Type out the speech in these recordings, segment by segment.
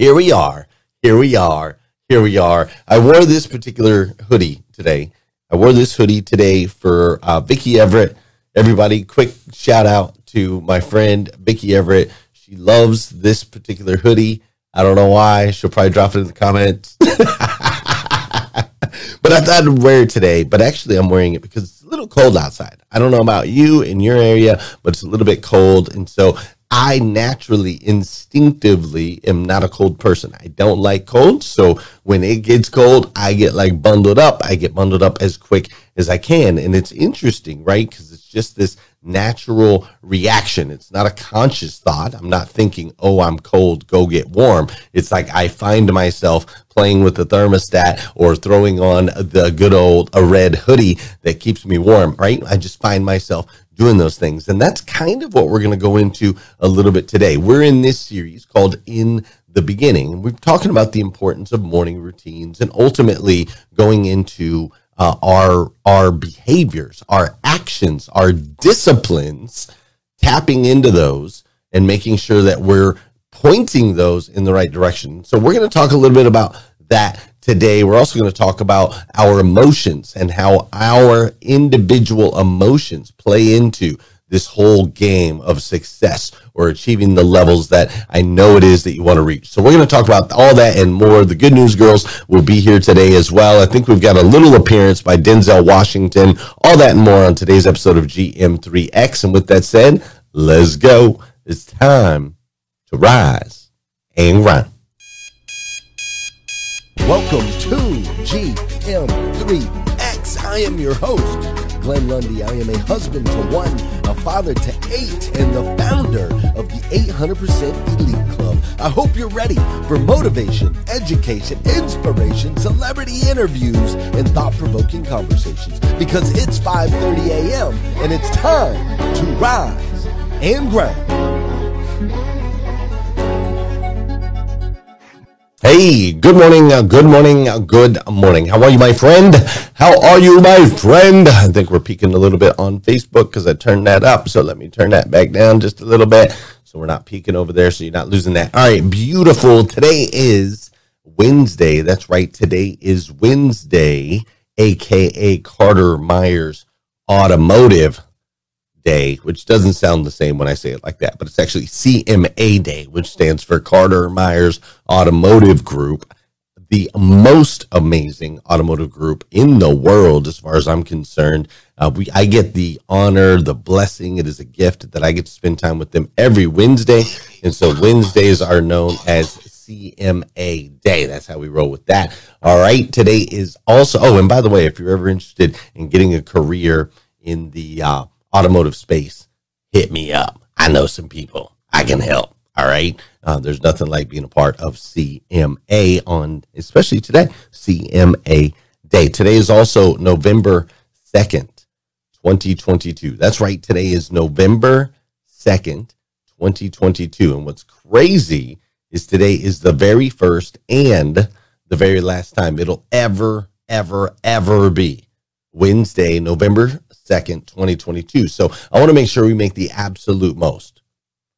here we are. Here we are. Here we are. I wore this particular hoodie today. I wore this hoodie today for Vicki Everett. Everybody, quick shout out to my friend Vicki Everett. She loves this particular hoodie. I don't know why. She'll probably drop it in the comments. But I thought I'd wear it today. But actually, I'm wearing it because it's a little cold outside. I don't know about you in your area, but it's a little bit cold. And so I naturally, instinctively am not a cold person. I don't like cold. So when it gets cold, I get like bundled up. I get bundled up as quick as I can. And it's interesting, right? Because it's just this natural reaction. It's not a conscious thought. I'm not thinking, oh, I'm cold, go get warm. It's like I find myself playing with the thermostat or throwing on the good old a red hoodie that keeps me warm, right? I just find myself doing those things. And that's kind of what we're going to go into a little bit today. We're in this series called In the Beginning, and we're talking about the importance of morning routines and ultimately going into our behaviors, our actions, our disciplines, tapping into those and making sure that we're pointing those in the right direction. So we're going to talk a little bit about that today. We're also going to talk about our emotions and how our individual emotions play into this whole game of success or achieving the levels that I know it is that you want to reach. So we're going to talk about all that and more. The Good News Girls will be here today as well. I think we've got a little appearance by Denzel Washington, all that and more on today's episode of GM3X. And with that said, let's go. It's time to rise and run. Welcome to GM3X. I am your host, Glenn Lundy. I am a husband to one, a father to eight, and the founder of the 800% Elite Club. I hope you're ready for motivation, education, inspiration, celebrity interviews, and thought-provoking conversations, because it's 5:30 a.m. and it's time to rise and grind. Hey, good morning, good morning, good morning. How are you, my friend? How are you, my friend? I think we're peaking a little bit on Facebook because I turned that up. So let me turn that back down just a little bit so we're not peaking over there, so you're not losing that. All right, beautiful. Today is Wednesday. That's right. Today is Wednesday, a.k.a. Carter Myers Automotive Day, which doesn't sound the same when I say it like that, but it's actually CMA Day, which stands for Carter Myers Automotive Group, the most amazing automotive group in the world, as far as I'm concerned. I get the honor, the blessing. It is a gift that I get to spend time with them every Wednesday, and so Wednesdays are known as CMA Day. That's how we roll with that. All right, today is also, oh, and by the way, if you're ever interested in getting a career in the automotive space, hit me up. I know some people. I can help. All right. There's nothing like being a part of CMA on, especially today, CMA Day. Today is also November 2nd, 2022. That's right. Today is November 2nd, 2022. And what's crazy is today is the very first and the very last time it'll ever be. Wednesday, November 2nd, 2022. So I want to make sure we make the absolute most.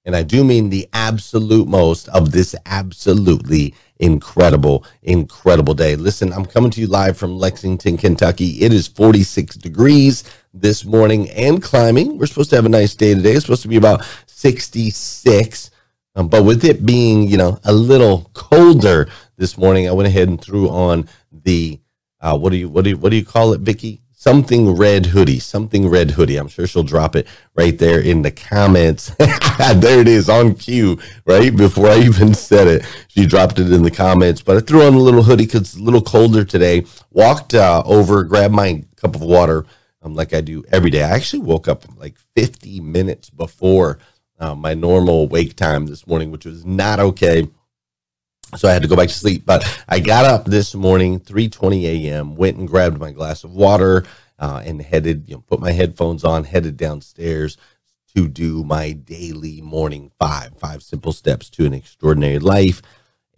And I do mean the absolute most of this absolutely incredible, incredible day. Listen, I'm coming to you live from Lexington, Kentucky. It is 46 degrees this morning and climbing. We're supposed to have a nice day today. It's supposed to be about 66. But with it being, you know, a little colder this morning, I went ahead and threw on the, what do you call it, Vicki? Something red hoodie, something red hoodie. I'm sure she'll drop it right there in the comments. There it is on cue, right? Before I even said it, she dropped it in the comments. But I threw on a little hoodie because it's a little colder today. Walked over, grabbed my cup of water like I do every day. I actually woke up like 50 minutes before my normal wake time this morning, which was not okay. So I had to go back to sleep, but I got up this morning, 3:20 a.m., went and grabbed my glass of water and headed, you know, put my headphones on, headed downstairs to do my daily morning five simple steps to an extraordinary life.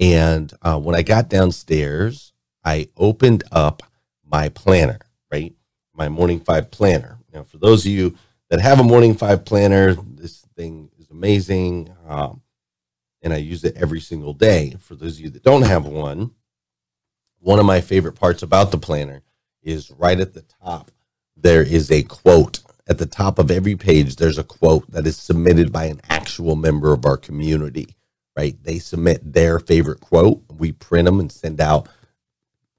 And when I got downstairs, I opened up my planner, right? My Morning 5 planner. Now, for those of you that have a Morning 5 planner, this thing is amazing. and I use it every single day. For those of you that don't have one, one of my favorite parts about the planner is right at the top, there is a quote. At the top of every page, there's a quote that is submitted by an actual member of our community, right? They submit their favorite quote. We print them and send out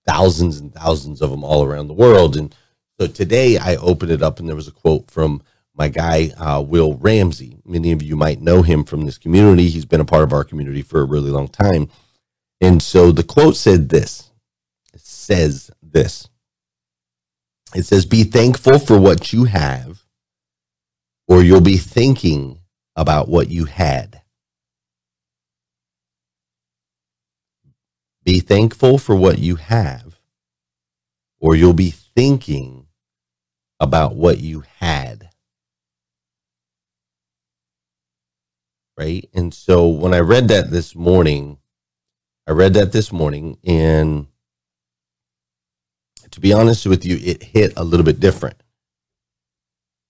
thousands and thousands of them all around the world. And so today I opened it up and there was a quote from my guy, Will Ramsey. Many of you might know him from this community. He's been a part of our community for a really long time. And so the quote said this, It says, be thankful for what you have, or you'll be thinking about what you had. Be thankful for what you have, or you'll be thinking about what you had. Right? And so when I read that this morning, and to be honest with you, it hit a little bit different.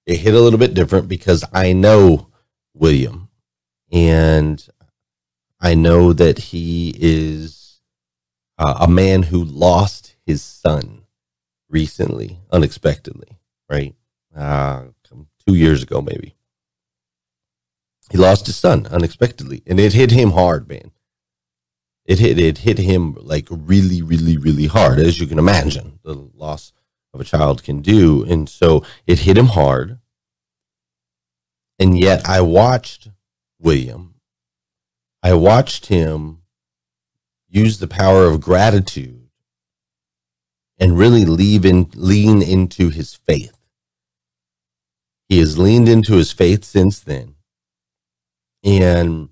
It hit a little bit different because I know William and I know that he is a man who lost his son recently, unexpectedly, right? 2 years ago, maybe. He lost his son unexpectedly and it hit him hard, man. It hit him like really, really, really hard, as you can imagine the loss of a child can do. And so it hit him hard. And yet I watched William. I watched him use the power of gratitude and really lean into his faith. He has leaned into his faith since then. And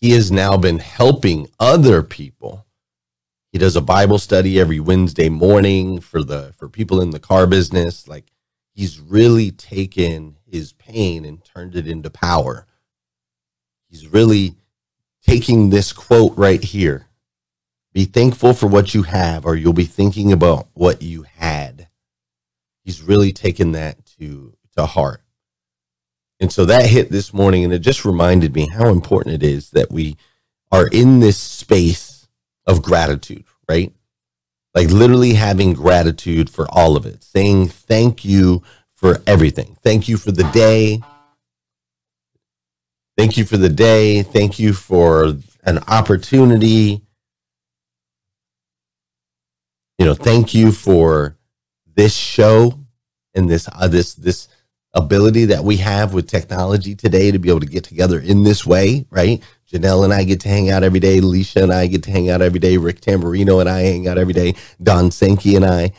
he has now been helping other people. He does a Bible study every Wednesday morning for people in the car business. Like, he's really taken his pain and turned it into power. He's really taking this quote right here. Be thankful for what you have, or you'll be thinking about what you had. He's really taken that to heart. And so that hit this morning, and it just reminded me how important it is that we are in this space of gratitude, right? Like literally having gratitude for all of it, saying thank you for everything. Thank you for the day. Thank you for the day. Thank you for an opportunity. You know, thank you for this show and this ability that we have with technology today to be able to get together in this way, right? Janelle and I get to hang out every day. Alicia and I get to hang out every day. Rick Tamburino and I hang out every day. Don Sankey and I,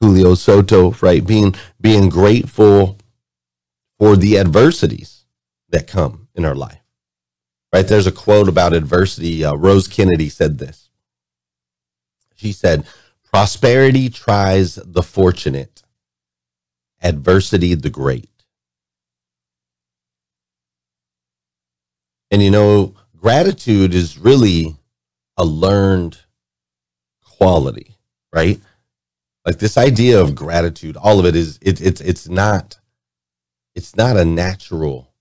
Julio Soto, right? Being grateful for the adversities that come in our life, right? There's a quote about adversity. Rose Kennedy said this. She said, prosperity tries the fortunate, adversity the great. And you know, gratitude is really a learned quality, right? Like this idea of gratitude, all of it is it's not a natural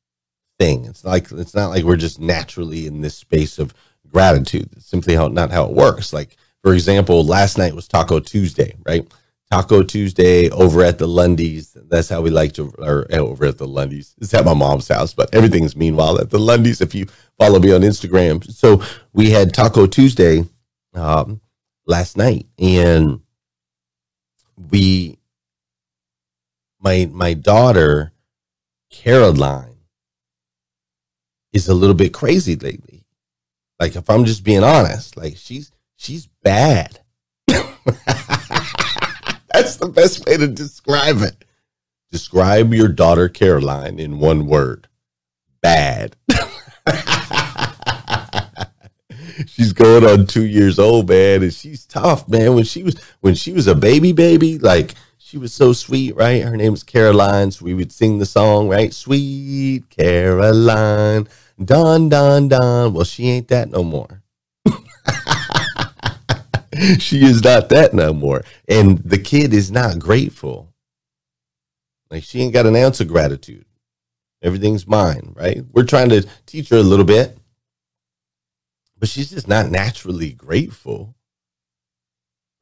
thing. It's not like we're just naturally in this space of gratitude. It's simply not how it works. Like, for example, last night was Taco Tuesday, right? Taco Tuesday over at the Lundy's. That's how we like to, or over at the Lundy's. It's at my mom's house, but everything's meanwhile at the Lundy's if you follow me on Instagram. So we had Taco Tuesday last night, and my daughter, Caroline, is a little bit crazy lately. Like, if I'm just being honest, like she's bad. That's the best way to describe it. Describe your daughter, Caroline, in one word. Bad. She's going on 2 years old, man, and she's tough, man. When she was a baby, like, she was so sweet, right? Her name was Caroline, so we would sing the song, right? Sweet Caroline, dun, dun, dun. Well, she ain't that no more. She is not that no more. And the kid is not grateful. Like, she ain't got an ounce of gratitude. Everything's mine, right? We're trying to teach her a little bit, but she's just not naturally grateful,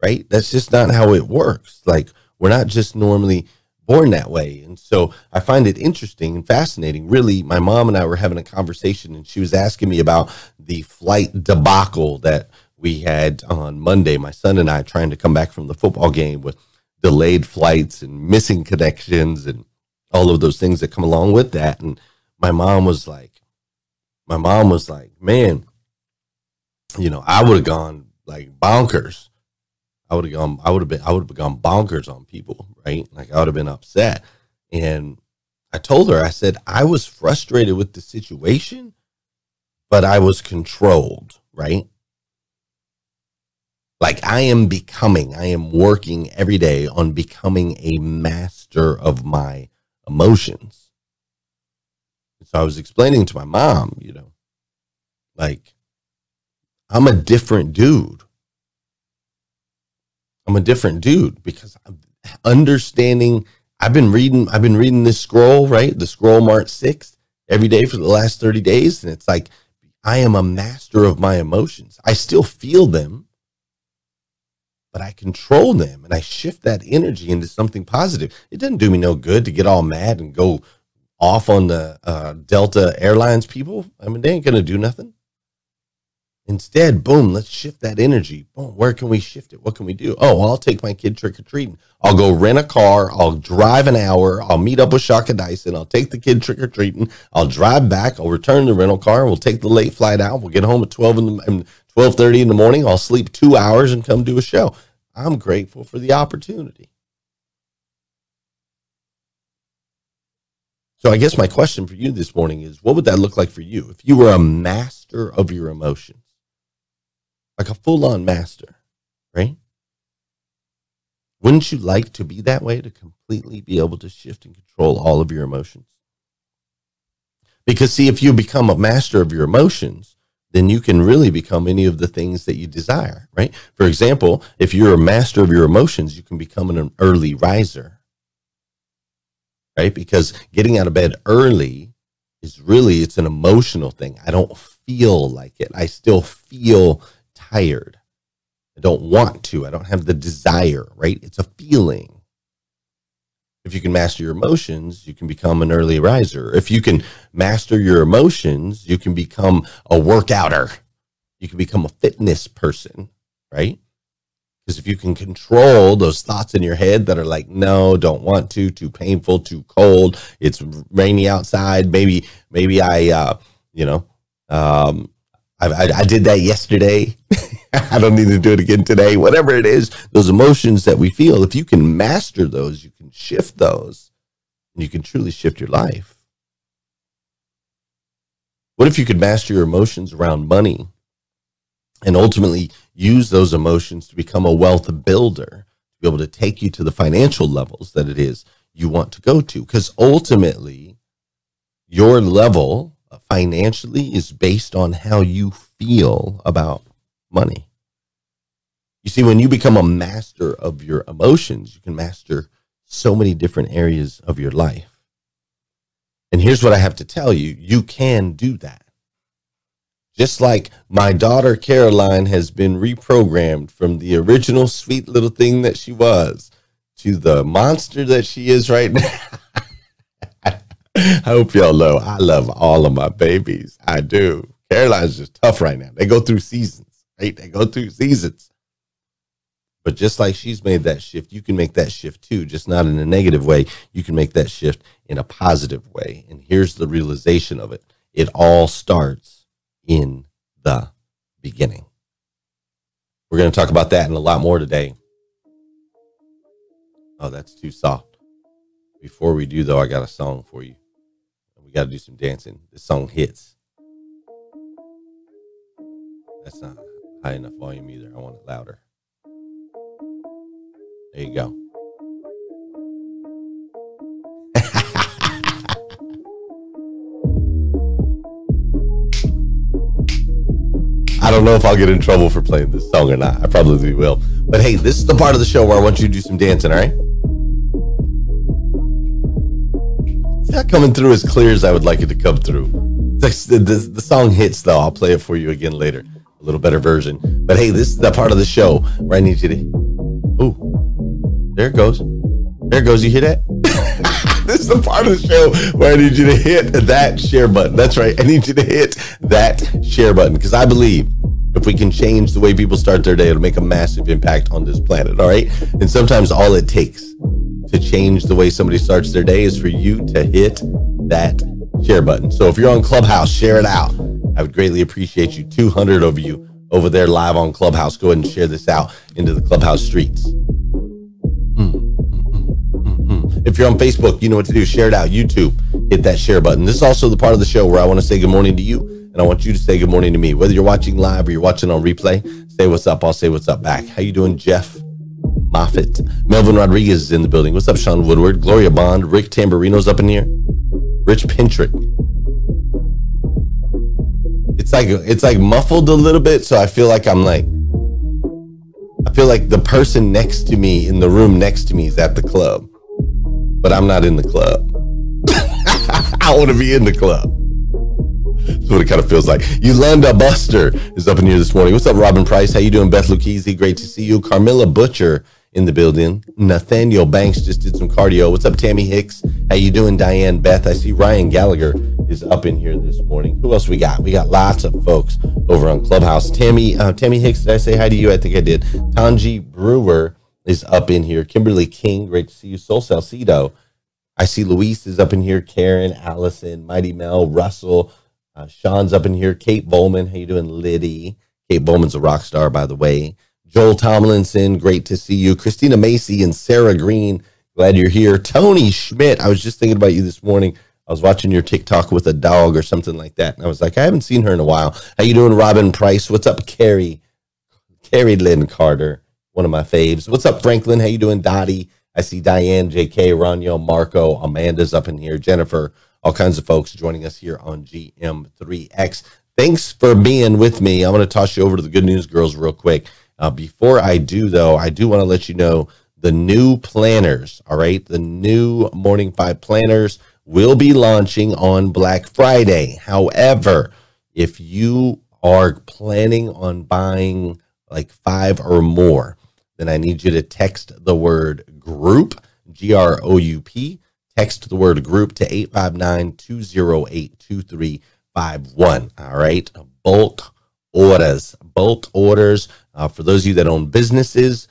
right? That's just not how it works. Like, we're not just normally born that way. And so I find it interesting and fascinating. Really, my mom and I were having a conversation, and she was asking me about the flight debacle that we had on Monday. My son and I trying to come back from the football game with delayed flights and missing connections and all of those things that come along with that. And my mom was like, man, you know, I would have gone like bonkers. I would have gone bonkers on people, right? Like, I would have been upset. And I told her, I said, I was frustrated with the situation, but I was controlled, right? Like, I am working every day on becoming a master of my emotions. So I was explaining to my mom, you know, like, I'm a different dude. I'm a different dude because I'm understanding. I've been reading this scroll, right? The scroll March 6th every day for the last 30 days. And it's like, I am a master of my emotions. I still feel them, but I control them, and I shift that energy into something positive. It doesn't do me no good to get all mad and go off on the Delta Airlines people. I mean, they ain't going to do nothing. Instead, boom, let's shift that energy. Boom, where can we shift it? What can we do? Oh, well, I'll take my kid trick-or-treating. I'll go rent a car. I'll drive an hour. I'll meet up with Shaka Dyson. I'll take the kid trick-or-treating. I'll drive back. I'll return the rental car. We'll take the late flight out. We'll get home at 12:30 in the morning. I'll sleep 2 hours and come do a show. I'm grateful for the opportunity. So I guess my question for you this morning is, what would that look like for you if you were a master of your emotions? Like a full-on master, right? Wouldn't you like to be that way, to completely be able to shift and control all of your emotions? Because, see, if you become a master of your emotions, then you can really become any of the things that you desire, right? For example, if you're a master of your emotions, you can become an early riser, right? Because getting out of bed early is really, it's an emotional thing. I don't feel like it. I still feel tired. I don't want to. I don't have the desire, right? It's a feeling. If you can master your emotions, you can become an early riser. If you can master your emotions, you can become a workouter. You can become a fitness person, right? Because if you can control those thoughts in your head that are like, no, don't want to, too painful, too cold, it's rainy outside, maybe I did that yesterday. I don't need to do it again today. Whatever it is, those emotions that we feel, if you can master those, you can shift those, and you can truly shift your life. What if you could master your emotions around money and ultimately use those emotions to become a wealth builder, to be able to take you to the financial levels that it is you want to go to? Because ultimately, your level financially is based on how you feel about money. You see, when you become a master of your emotions, you can master so many different areas of your life. And here's what I have to tell you. You can do that. Just like my daughter Caroline has been reprogrammed from the original sweet little thing that she was to the monster that she is right now. I hope y'all know I love all of my babies. I do. Caroline's just tough right now. They go through seasons. They go through seasons. But just like she's made that shift, you can make that shift too, just not in a negative way. You can make that shift in a positive way. And here's the realization of it. It all starts in the beginning. We're going to talk about that and a lot more today. Oh, that's too soft. Before we do, though, I got a song for you. We got to do some dancing. This song hits. That's not high enough volume either. I want it louder. There you go. I don't know if I'll get in trouble for playing this song or not. I probably will. But hey, this is the part of the show where I want you to do some dancing, all right? not coming through as clear as I would like it to come through. The song hits, though. I'll play it for you again later. A little better version. But hey, this is that part of the show where I need you to... Ooh, there it goes. There it goes. You hear that? This is the part of the show where I need you to hit that share button. That's right. I need you to hit that share button because I believe if we can change the way people start their day, it'll make a massive impact on this planet. All right. And sometimes all it takes to change the way somebody starts their day is for you to hit that share button. So if you're on Clubhouse, share it out. I would greatly appreciate you. 200 of you over there live on Clubhouse. Go ahead and share this out into the Clubhouse streets. If you're on Facebook, you know what to do. Share it out. YouTube, hit that share button. This is also the part of the show where I want to say good morning to you, and I want you to say good morning to me. Whether you're watching live or you're watching on replay, say what's up. I'll say what's up back. How you doing, Jeff Moffitt? Melvin Rodriguez is in the building. What's up, Sean Woodward? Gloria Bond. Rick Tamburino's up in here. Rich Pintrick. It's like muffled a little bit, so I feel like I feel like the person next to me in the room next to me is at the club. But I'm not in the club. I want to be in the club. That's what it kind of feels like. Yolanda Buster is up in here this morning. What's up, Robin Price? How you doing, Beth Lucchese? Great to see you. Carmilla Butcher in the building. Nathaniel Banks just did some cardio. What's up, Tammy Hicks? How you doing, Diane Beth? I see Ryan Gallagher is up in here this morning. Who else we got? We got lots of folks over on Clubhouse. Tammy Hicks, did I say hi to you? I think I did. Tanji Brewer is up in here. Kimberly King, great to see you. Sol Salcido, I see Luis is up in here. Karen, Allison, Mighty Mel, Russell, Sean's up in here. Kate Bowman, how you doing, Liddy? Kate Bowman's a rock star, by the way. Joel Tomlinson, great to see you. Christina Macy and Sarah Green, glad you're here. Tony Schmidt, I was just thinking about you this morning. I was watching your TikTok with a dog or something like that, and I was like, I haven't seen her in a while. How you doing, Robin Price? What's up, Carrie Lynn Carter, one of my faves. What's up, Franklin? How you doing, Dottie? I see Diane, JK, Ronyel, Marco, Amanda's up in here, Jennifer, all kinds of folks joining us here on GM3X. Thanks for being with me. I'm going to toss you over to the Good News Girls real quick. Before I do, though, I do want to let you know the new planners, all right? The new Morning 5 planners will be launching on Black Friday. However, if you are planning on buying like 5 or more, then I need you to text the word group, GROUP, text the word group to 859-208-2351. All right. Bulk orders. For those of you that own businesses,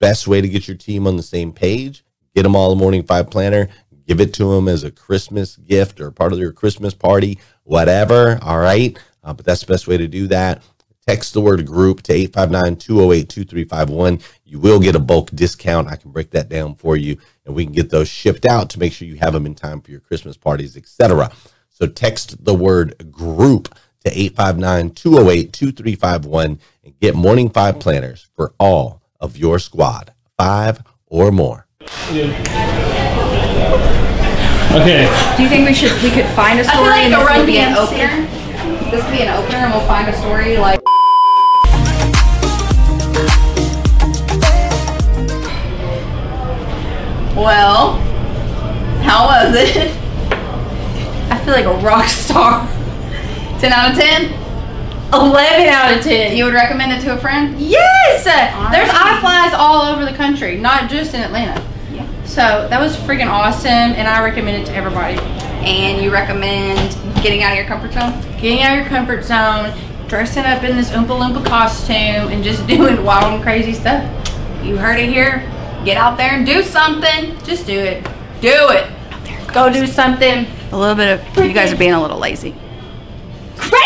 best way to get your team on the same page, get them all a Morning 5 planner, give it to them as a Christmas gift or part of their Christmas party, whatever. All right. But that's the best way to do that. Text the word group to 859-208-2351. You will get a bulk discount. I can break that down for you, and we can get those shipped out to make sure you have them in time for your Christmas parties, etc. So text the word group to 859-208-2351 and get Morning 5 planners for all of your squad, 5 or more. Okay. Do you think we could find a story? I feel like a run DMC here. This would be an opener, and we'll find a story like. Well, how was it? I feel like a rock star. 10 out of 10? 11 out of 10. You would recommend it to a friend? Yes! Honestly. There's iFlies all over the country, not just in Atlanta. Yeah. So that was freaking awesome, and I recommend it to everybody. And you recommend getting out of your comfort zone? Getting out of your comfort zone, dressing up in this Oompa Loompa costume, and just doing wild and crazy stuff. You heard it here. Get out there and do something. Just do it. Do it. Out there, go do something. A little bit of, you guys are being a little lazy. Crazy!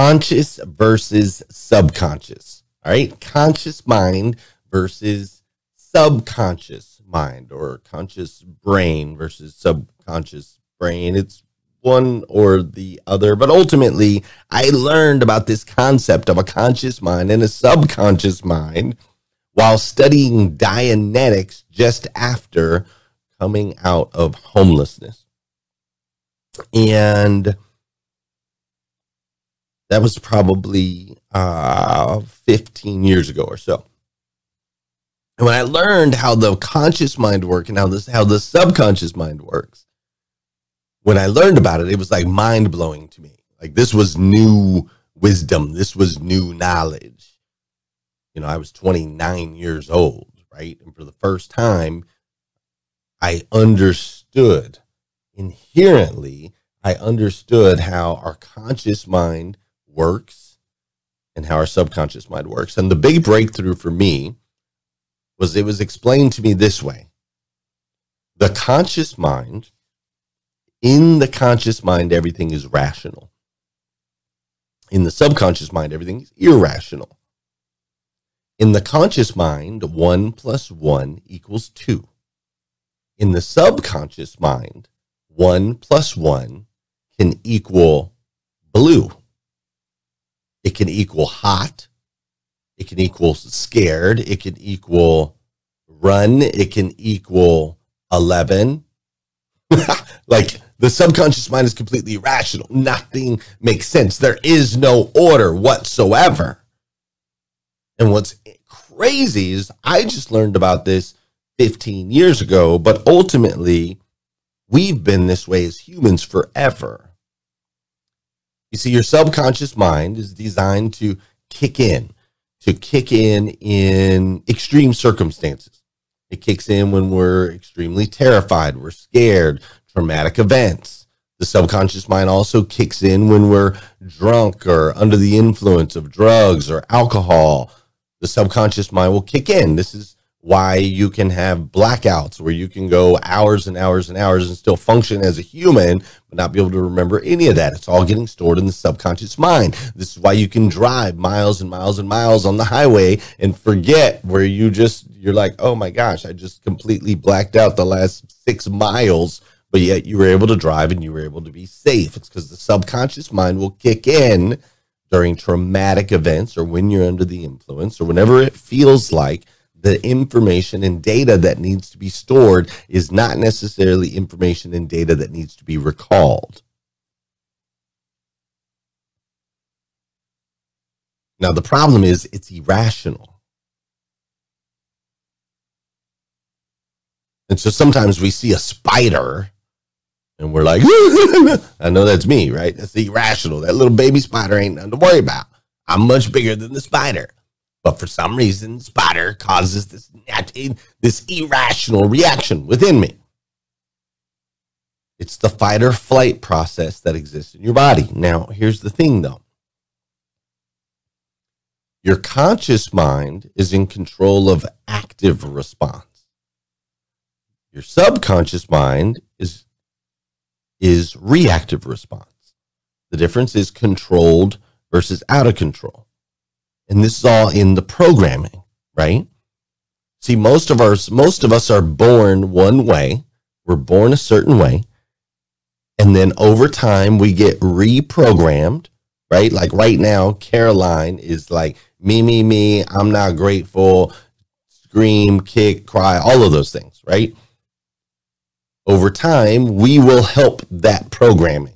conscious versus subconscious. All right. Conscious mind versus subconscious mind, or conscious brain versus subconscious brain. It's one or the other. But ultimately, I learned about this concept of a conscious mind and a subconscious mind while studying Dianetics just after coming out of homelessness. And that was probably 15 years ago or so. And when I learned how the conscious mind works and how the subconscious mind works, when I learned about it, it was like mind-blowing to me. Like, this was new wisdom. This was new knowledge. You know, I was 29 years old, right? And for the first time, I understood inherently, I understood how our conscious mind works and how our subconscious mind works. And the big breakthrough for me was, it was explained to me this way. The conscious mind, in the conscious mind, everything is rational. In the subconscious mind, everything is irrational. In the conscious mind, 1 + 1 = 2. In the subconscious mind, 1 + 1 can equal blue. It can equal hot. It can equal scared. It can equal run. It can equal 11. Like, the subconscious mind is completely irrational. Nothing makes sense. There is no order whatsoever. And what's crazy is I just learned about this 15 years ago, but ultimately we've been this way as humans forever. You see, your subconscious mind is designed to kick in extreme circumstances. It kicks in when we're extremely terrified, we're scared, traumatic events. The subconscious mind also kicks in when we're drunk or under the influence of drugs or alcohol. The subconscious mind will kick in. This is why you can have blackouts where you can go hours and hours and hours and still function as a human, but not be able to remember any of that. It's all getting stored in the subconscious mind. This is why you can drive miles and miles and miles on the highway and forget where you just, you're like, oh my gosh, I just completely blacked out the last 6 miles, but yet you were able to drive and you were able to be safe. It's because the subconscious mind will kick in during traumatic events or when you're under the influence or whenever it feels like the information and data that needs to be stored is not necessarily information and data that needs to be recalled. Now, the problem is it's irrational. And so sometimes we see a spider and we're like, I know that's me, right? That's irrational. That little baby spider ain't nothing to worry about. I'm much bigger than the spider. But for some reason, spider causes this irrational reaction within me. It's the fight or flight process that exists in your body. Now, here's the thing, though. Your conscious mind is in control of active response. Your subconscious mind is reactive response. The difference is controlled versus out of control. And this is all in the programming, right? See, most of us are born one way. We're born a certain way. And then over time, we get reprogrammed, right? Like right now, Caroline is like, me, me, me, I'm not grateful, scream, kick, cry, all of those things, right? Over time, we will help that programming.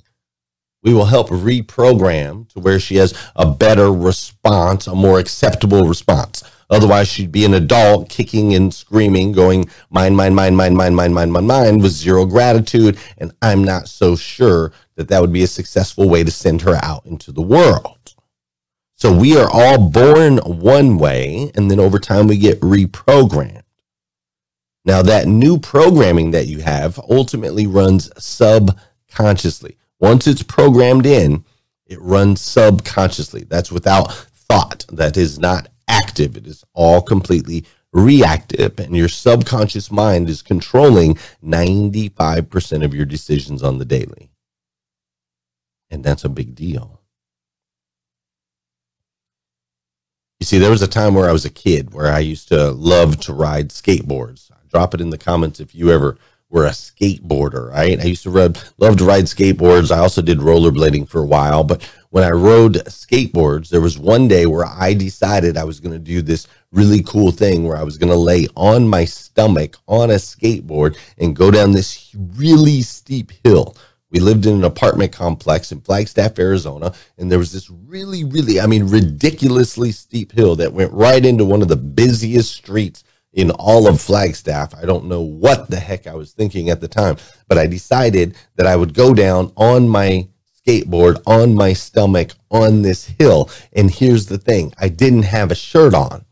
We will help reprogram to where she has a better response, a more acceptable response. Otherwise, she'd be an adult kicking and screaming, going, mine, mine, mine, mine, mine, mine, mine, mine, mine, with zero gratitude. And I'm not so sure that that would be a successful way to send her out into the world. So we are all born one way, and then over time we get reprogrammed. Now, that new programming that you have ultimately runs subconsciously. Once it's programmed in, it runs subconsciously. That's without thought. That is not active. It is all completely reactive. And your subconscious mind is controlling 95% of your decisions on the daily. And that's a big deal. You see, there was a time where I was a kid where I used to love to ride skateboards. Drop it in the comments if you ever were a skateboarder, right? I used to love to ride skateboards. I also did rollerblading for a while, but when I rode skateboards, there was one day where I decided I was going to do this really cool thing where I was going to lay on my stomach on a skateboard and go down this really steep hill. We lived in an apartment complex in Flagstaff, Arizona, and there was this really, really, I mean, ridiculously steep hill that went right into one of the busiest streets in all of Flagstaff. I don't know what the heck I was thinking at the time, but I decided that I would go down on my skateboard, on my stomach, on this hill. And here's the thing. I didn't have a shirt on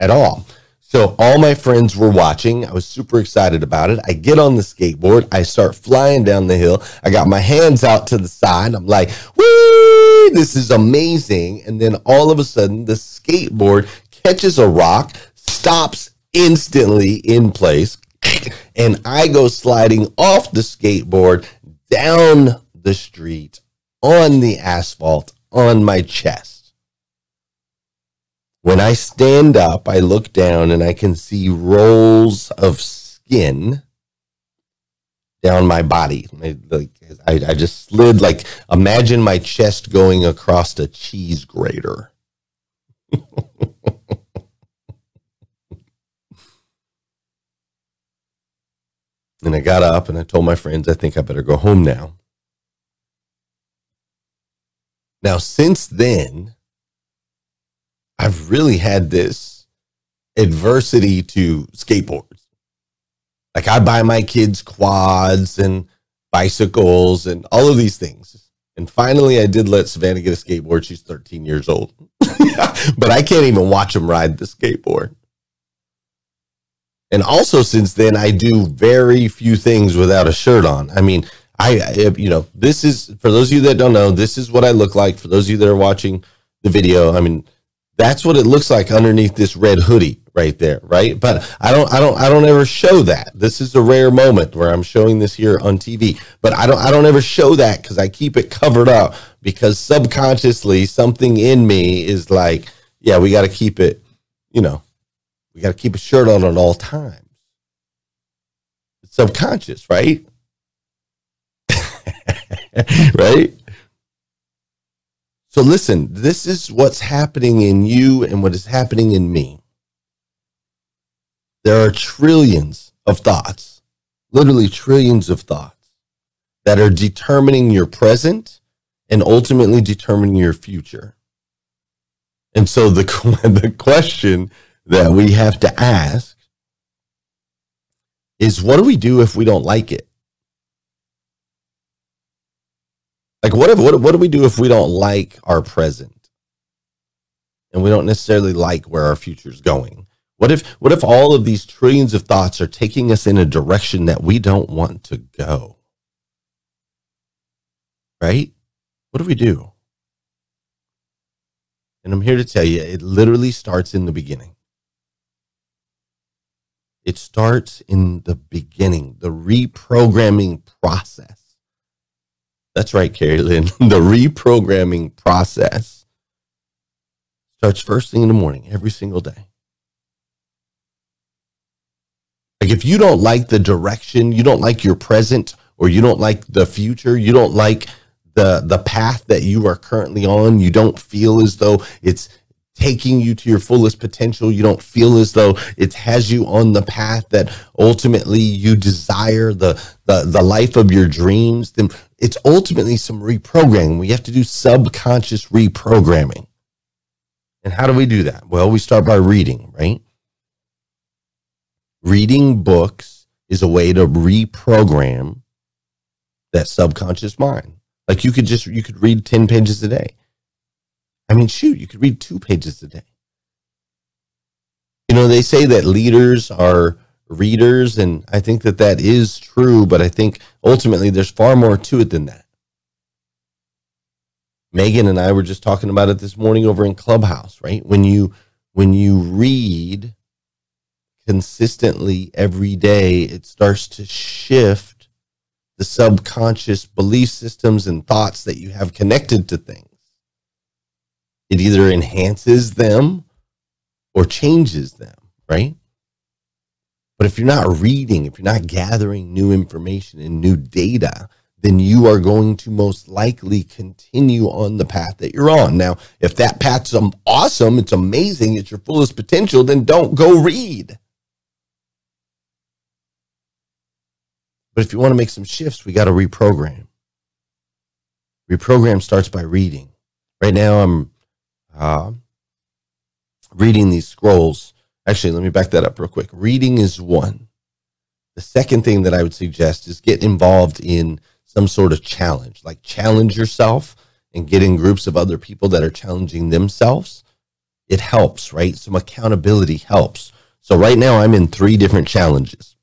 at all. So all my friends were watching. I was super excited about it. I get on the skateboard. I start flying down the hill. I got my hands out to the side. I'm like, whee, this is amazing. And then all of a sudden, the skateboard catches a rock, stops instantly in place, and I go sliding off the skateboard down the street on the asphalt on my chest. When I stand up, I look down and I can see rolls of skin down my body. I just slid, like, imagine my chest going across a cheese grater. And I got up and I told my friends, I think I better go home now. Now, since then, I've really had this adversity to skateboards. Like, I buy my kids quads and bicycles and all of these things. And finally, I did let Savannah get a skateboard. She's 13 years old, but I can't even watch them ride the skateboard. And also since then, I do very few things without a shirt on. I mean, you know, this is, for those of you that don't know, this is what I look like. For those of you that are watching the video, I mean, that's what it looks like underneath this red hoodie right there, right? But I don't ever show that. This is a rare moment where I'm showing this here on TV, but I don't ever show that because I keep it covered up, because subconsciously something in me is like, yeah, we got to keep it, you know. We got to keep a shirt on at all times. It's subconscious, right? Right? So listen, this is what's happening in you and what is happening in me. There are trillions of thoughts, literally trillions of thoughts that are determining your present and ultimately determining your future. And so the question that we have to ask is, what do we do if we don't like it? Like, what do we do if we don't like our present? And we don't necessarily like where our future is going. What if all of these trillions of thoughts are taking us in a direction that we don't want to go? Right? What do we do? And I'm here to tell you, it literally starts in the beginning. It starts in the beginning, the reprogramming process. That's right, Carrie Lynn. The reprogramming process starts first thing in the morning, every single day. Like, if you don't like the direction, you don't like your present, or you don't like the future, you don't like the path that you are currently on, you don't feel as though it's taking you to your fullest potential, you don't feel as though it has you on the path that ultimately you desire, the life of your dreams, then it's ultimately some reprogramming. We have to do subconscious reprogramming. And how do we do that? Well, we start by reading, right? Reading books is a way to reprogram that subconscious mind. Like, you could read 10 pages a day. I mean, shoot, you could read 2 pages a day. You know, they say that leaders are readers, and I think that that is true, but I think ultimately there's far more to it than that. Megan and I were just talking about it this morning over in Clubhouse, right? When you read consistently every day, it starts to shift the subconscious belief systems and thoughts that you have connected to things. It either enhances them or changes them, right? But if you're not reading, if you're not gathering new information and new data, then you are going to most likely continue on the path that you're on. Now, if that path's awesome, it's amazing, it's your fullest potential, then don't go read. But if you want to make some shifts, we got to reprogram. Reprogram starts by reading. Right now, I'm reading these scrolls. Actually, let me back that up real quick. Reading is one. The second thing that I would suggest is get involved in some sort of challenge, like challenge yourself and get in groups of other people that are challenging themselves. It helps, right? Some accountability helps. So right now I'm in 3 different challenges.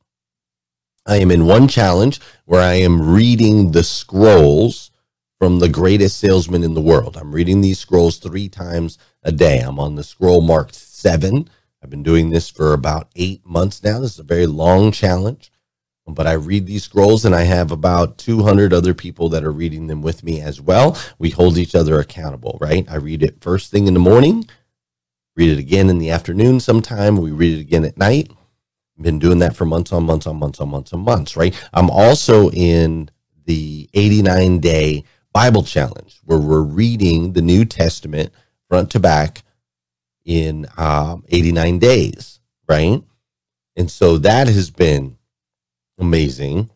I am in one challenge where I am reading the scrolls from the greatest salesman in the world. I'm reading these scrolls 3 times a day. I'm on the scroll marked 7. I've been doing this for about 8 months now. This is a very long challenge, but I read these scrolls and I have about 200 other people that are reading them with me as well. We hold each other accountable, right? I read it first thing in the morning, read it again in the afternoon sometime. We read it again at night. I've been doing that for months on months on months on months on months, right? I'm also in the 89-day Bible challenge where we're reading the New Testament front to back in 89 days, right? And so that has been amazing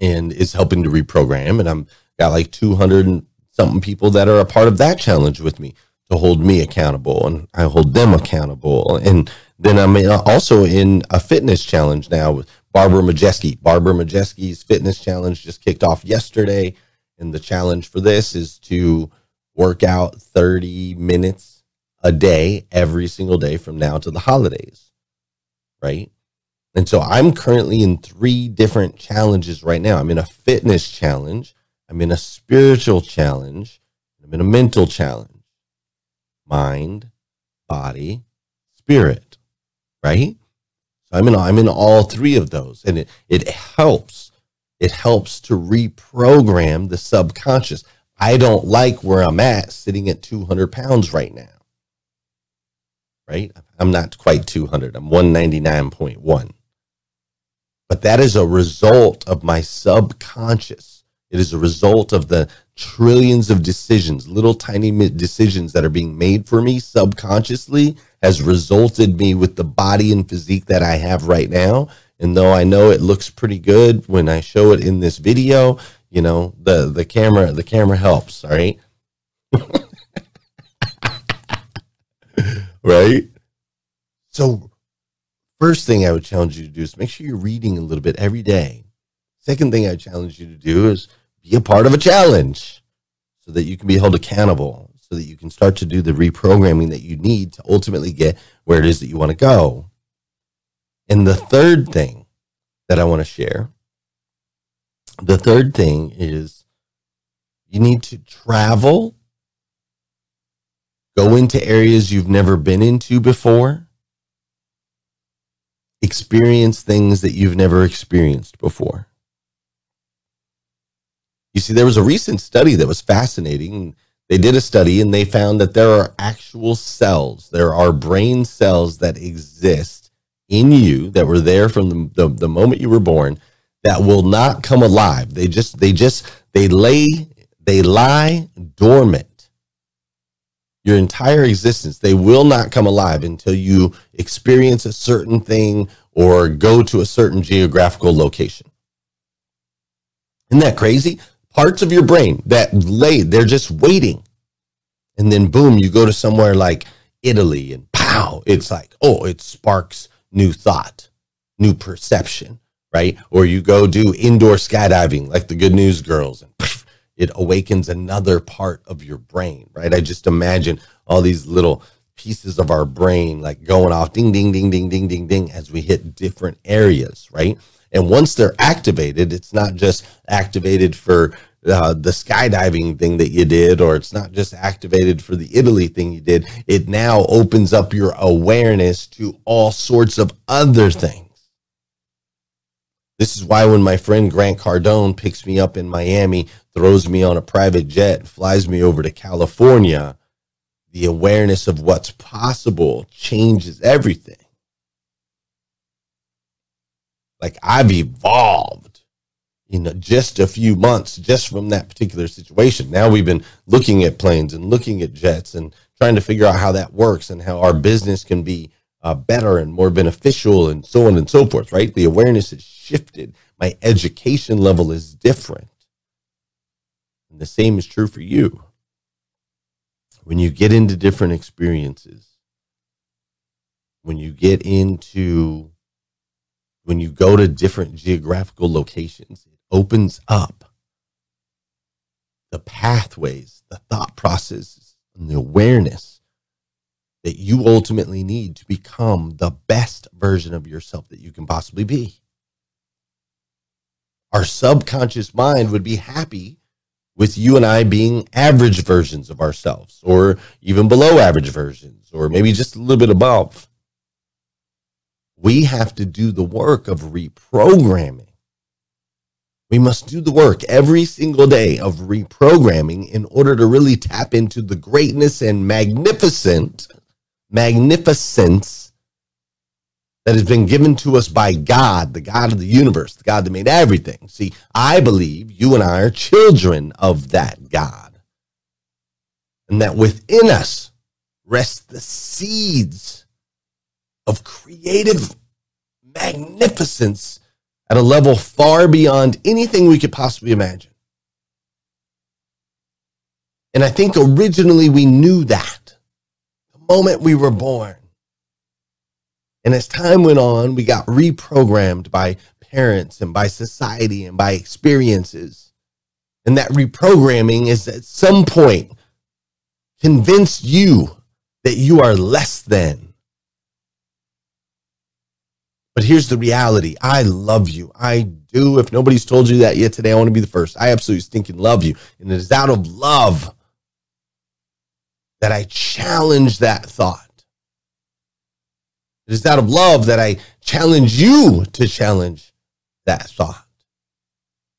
and it's helping to reprogram. And I'm got like 200 and something people that are a part of that challenge with me to hold me accountable, and I hold them accountable. And then I'm also in a fitness challenge now with Barbara Majeski. Barbara Majeski's fitness challenge just kicked off yesterday. And the challenge for this is to work out 30 minutes a day, every single day from now to the holidays, right? And so I'm currently in 3 different challenges right now. I'm in a fitness challenge, I'm in a spiritual challenge, I'm in a mental challenge. Mind, body, spirit, right? So I'm in all 3 of those, and it helps. It helps to reprogram the subconscious. I don't like where I'm at sitting at 200 pounds right now. Right? I'm not quite 200. I'm 199.1. But that is a result of my subconscious. It is a result of the trillions of decisions, little tiny decisions that are being made for me subconsciously has resulted me with the body and physique that I have right now. And though I know it looks pretty good when I show it in this video, you know, the camera helps, all right? Right? So first thing I would challenge you to do is make sure you're reading a little bit every day. Second thing I challenge you to do is be a part of a challenge so that you can be held accountable, so that you can start to do the reprogramming that you need to ultimately get where it is that you want to go. And the third thing that I want to share, the third thing is you need to travel. Go into areas you've never been into before. Experience things that you've never experienced before. You see, there was a recent study that was fascinating. They did a study and they found that there are actual cells. There are brain cells that exist in you that were there from the moment you were born that will not come alive. They lie dormant your entire existence. They will not come alive until you experience a certain thing or go to a certain geographical location. Isn't that crazy? Parts of your brain that lay, they're just waiting. And then boom, you go to somewhere like Italy and pow, it's like, oh, it sparks new thought, new perception, right? Or you go do indoor skydiving like the Good News Girls and it awakens another part of your brain, right? I just imagine all these little pieces of our brain like going off, ding, ding, ding, ding, ding, ding, ding, as we hit different areas, right? And once they're activated, it's not just activated for the skydiving thing that you did, or it's not just activated for the Italy thing you did. It now opens up your awareness to all sorts of other things. This is why when my friend Grant Cardone picks me up in Miami, throws me on a private jet, flies me over to California, the awareness of what's possible changes everything. Like, I've evolved, you know, just a few months just from that particular situation. Now we've been looking at planes and looking at jets and trying to figure out how that works and how our business can be better and more beneficial and so on and so forth, right? The awareness has shifted. My education level is different. And the same is true for you. When you get into different experiences, when you go to different geographical locations, it opens up the pathways, the thought processes, and the awareness that you ultimately need to become the best version of yourself that you can possibly be. Our subconscious mind would be happy with you and I being average versions of ourselves, or even below average versions, or maybe just a little bit above. We have to do the work of reprogramming. We must do the work every single day of reprogramming in order to really tap into the greatness and magnificence that has been given to us by God, the God of the universe, the God that made everything. See, I believe you and I are children of that God, and that within us rest the seeds of creative magnificence at a level far beyond anything we could possibly imagine. And I think originally we knew that the moment we were born. And as time went on, we got reprogrammed by parents and by society and by experiences. And that reprogramming is at some point convinced you that you are less than. But here's the reality. I love you. I do. If nobody's told you that yet today, I want to be the first. I absolutely stinking love you. And it is out of love that I challenge that thought. It is out of love that I challenge you to challenge that thought.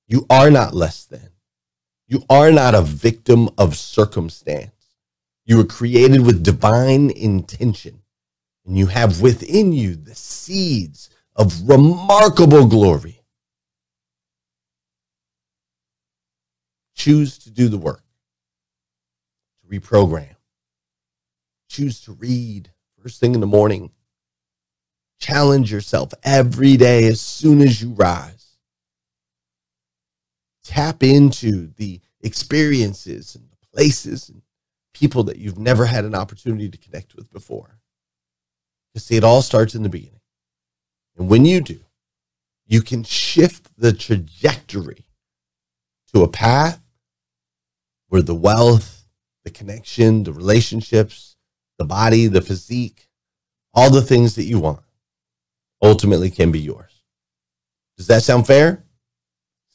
You are not less than. You are not a victim of circumstance. You were created with divine intention, and you have within you the seeds of remarkable glory. Choose to do the work, to reprogram. Choose to read first thing in the morning. Challenge yourself every day as soon as you rise. Tap into the experiences and the places and people that you've never had an opportunity to connect with before. You see, it all starts in the beginning. And when you do, you can shift the trajectory to a path where the wealth, the connection, the relationships, the body, the physique, all the things that you want ultimately can be yours. Does that sound fair?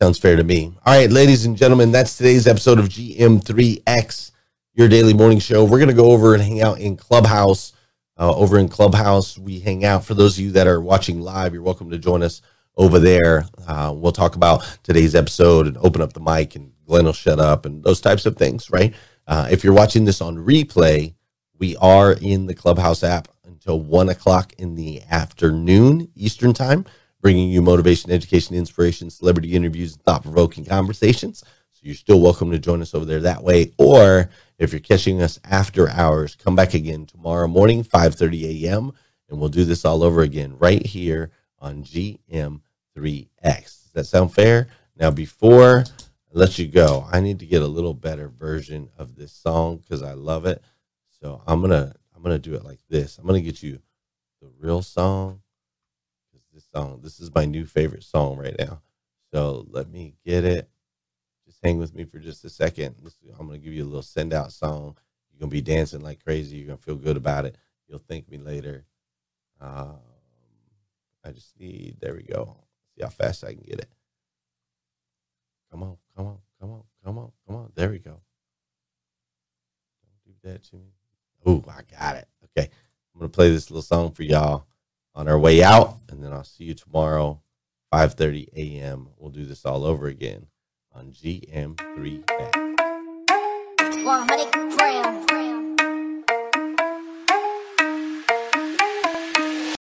Sounds fair to me. All right, ladies and gentlemen, that's today's episode of GM3X, your daily morning show. We're going to go over and hang out in Clubhouse. Over in Clubhouse, we hang out. For those of you that are watching live, you're welcome to join us over there. We'll talk about today's episode and open up the mic, and Glenn will shut up and those types of things, right? If you're watching this on replay, we are in the Clubhouse app until 1 o'clock in the afternoon Eastern time, bringing you motivation, education, inspiration, celebrity interviews, and thought-provoking conversations. So you're still welcome to join us over there that way. Or if you're catching us after hours, come back again tomorrow morning, 5:30 a.m., and we'll do this all over again right here on GM3X. Does that sound fair? Now, before I let you go, I need to get a little better version of this song because I love it. So I'm gonna do it like this. I'm gonna get you the real song. This is my new favorite song right now. So let me get it. Just hang with me for just a second. I'm gonna give you a little send out song. You're gonna be dancing like crazy. You're gonna feel good about it. You'll thank me later. I just need. There we go. See how fast I can get it. Come on, come on, come on, come on, come on. There we go. Don't do that to me. Ooh, I got it. Okay. I'm going to play this little song for y'all on our way out, and then I'll see you tomorrow, 5:30 a.m. We'll do this all over again on GM3X. 100 grams.